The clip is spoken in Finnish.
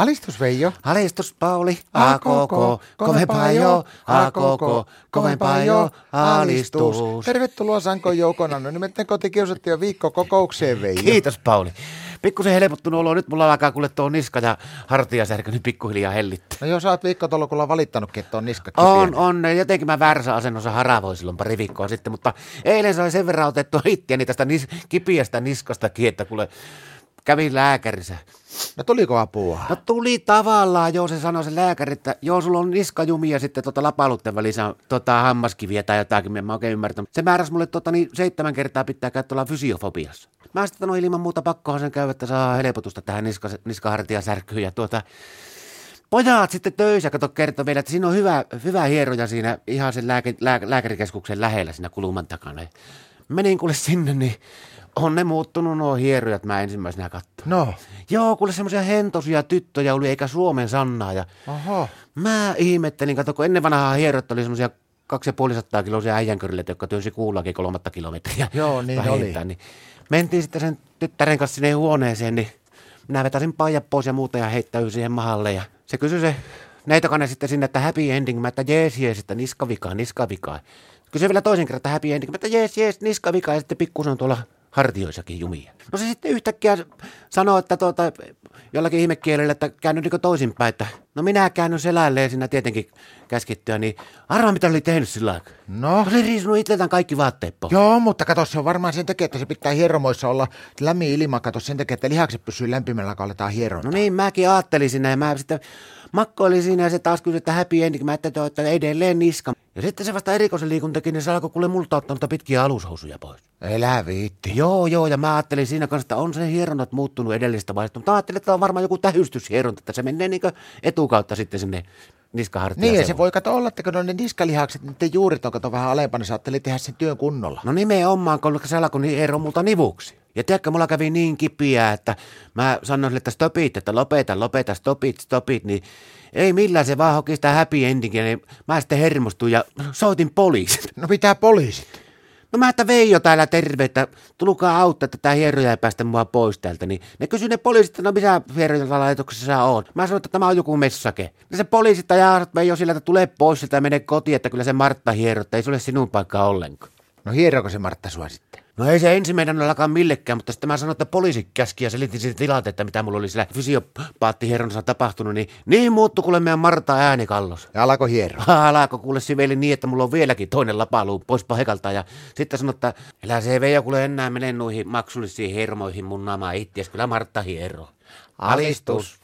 Alistus Veijo. Alistus Pauli. A koko, kovempaa jo. A koko, kovempaa jo. Alistus. Tervetuloa Sanko joukona. No nimetten kotikiusattiin jo viikkokokoukseen Veijo. Kiitos Pauli. Pikkusen helpottunut olo. Nyt mulla alkaa kuule tuo niska ja hartiasärky nyt pikkuhiljaa hellittää. No joo, sä oot viikkotolkulla valittanutkin, että on niska kipeä. On. Jotenkin mä väärässä asennossa haravoin silloin pari viikkoa sitten, mutta eilen sai sen verran otettua ittiäni tästä kipiästä niskastakin, että kuule kävin lääkärissä. No tuliko apua? No tuli tavallaan, joo, se sanoi se lääkäri, että joo, sulla on niskajumia sitten lapallutten välissä hammaskiviä tai jotakin, mä oikein ymmärtänyt. Se määräsi mulle 7 kertaa pitää käydä fysiofobiassa. Mä sitten sanoin ilman muuta pakkohan sen käy, että saa helpotusta tähän niskahartiasärkyyn ja pojat sitten töissä, kato kertoo vielä, että siinä on hyvä hieroja siinä ihan sen lääkärikeskuksen lähellä siinä kulman takana. Menin kuule sinne, niin on ne muuttunut nuo hierojat, mä ensimmäisenä katsoin. No. Joo, kuule semmoisia hentosia tyttöjä oli, eikä suomen sannaa. Ja oho. Mä ihmettelin, kato, kun ennen vanhaa hierojat oli semmoisia 250 kiloisia äijänkörilleitä, jotka työnsi kuullakin 3 kilometriä. Joo, niin vähintään, oli. Niin. Mentiin sitten sen tyttären kanssa sinne huoneeseen, niin minä vetäisin paidan pois ja muuta ja heittäyin siihen mahalle. Ja se kysyi se neitokainen sitten sinne, että happy ending, mä että jees, että niskavika. Kysyi vielä toisen kerran, että happy ending, mä että jees, niskavika ja sitten pikkusen tuolla hartioissakin jumia. No se sitten yhtäkkiä sanoo, että jollakin ihmekielellä, että käänny niin toisinpäin, että no minä käännyn selälleen siinä tietenkin käskittyä, niin arvaa mitä oli tehnyt sillä aikaa. No? Oli riisunut itseltään kaikki vaatteet pois. Joo, mutta kato, se on varmaan sen takia, että se pitää hieromoissa olla lämmin ilma, kato sen takia, että lihakset pysyy lämpimällä, kun aletaan hierontaa. No niin, mäkin ajattelin siinä ja mä sitten makkoilin siinä ja se taas kysyi, että happy ending, mä ajattelin, että edelleen niska. Ja sitten se vasta erikoisen liikuntakin, niin se alkoi kuule multa ottaa noita pitkiä alushousuja pois. Elä viitti. Joo, ja mä ajattelin siinä kanssa, että on sen hieronnat muuttunut edellistä vaiheesta, mutta ajattelin, että on varmaan joku tähystyshieronta, että se menee niin kuin etukautta sitten sinne niskahartia. Niin, ja se voi kato olla, että kun on ne niskalihakset, niiden juurit on kato vähän alempana, sä ajattelin tehdä sen työn kunnolla. No nimenomaan, kun se alkoi niin ero multa nivuksi. Ja tiedätkö, mulla kävi niin kipiä, että mä sanoin sille, että stopit, että lopeta, stopit, niin ei millään se vaan hoki sitä happy endingiä, niin mä sitten hermostuin ja soitin poliisit. No mitä poliisit? No mä, että Veijo täällä terve, että tulkaa auttaa, että tää hieroja ei päästä mua pois täältä. Niin ne kysyi ne poliisit, että no missä hierojalaitoksessa sä oot? Mä sanoin, että tämä on joku messake. Ja se poliisit ajaa, että Veijo sillä, että tulee pois sieltä ja mene kotiin, että kyllä se Martta hieroi, että ei se ole sinun paikkaa ollenkaan. No hieroiko se Martta sua sitten? No ei se ensimmäinen alkaan millekään, mutta sitten mä sanoin, että poliisi käski ja selitin siitä tilanteesta, mitä mulla oli siellä fysiopaattihieronnassa tapahtunut, niin muuttui kuule meidän Marta äänikallos. Ja alako hiero? Alako kuule siveli niin, että mulla on vieläkin toinen lapaluu pois pahekalta ja sitten sanoi, että elä se Veijo kuule enää mene noihin maksullisiin hiermoihin mun naamaa itseäsi, kyllä Martta hiero. Alistus.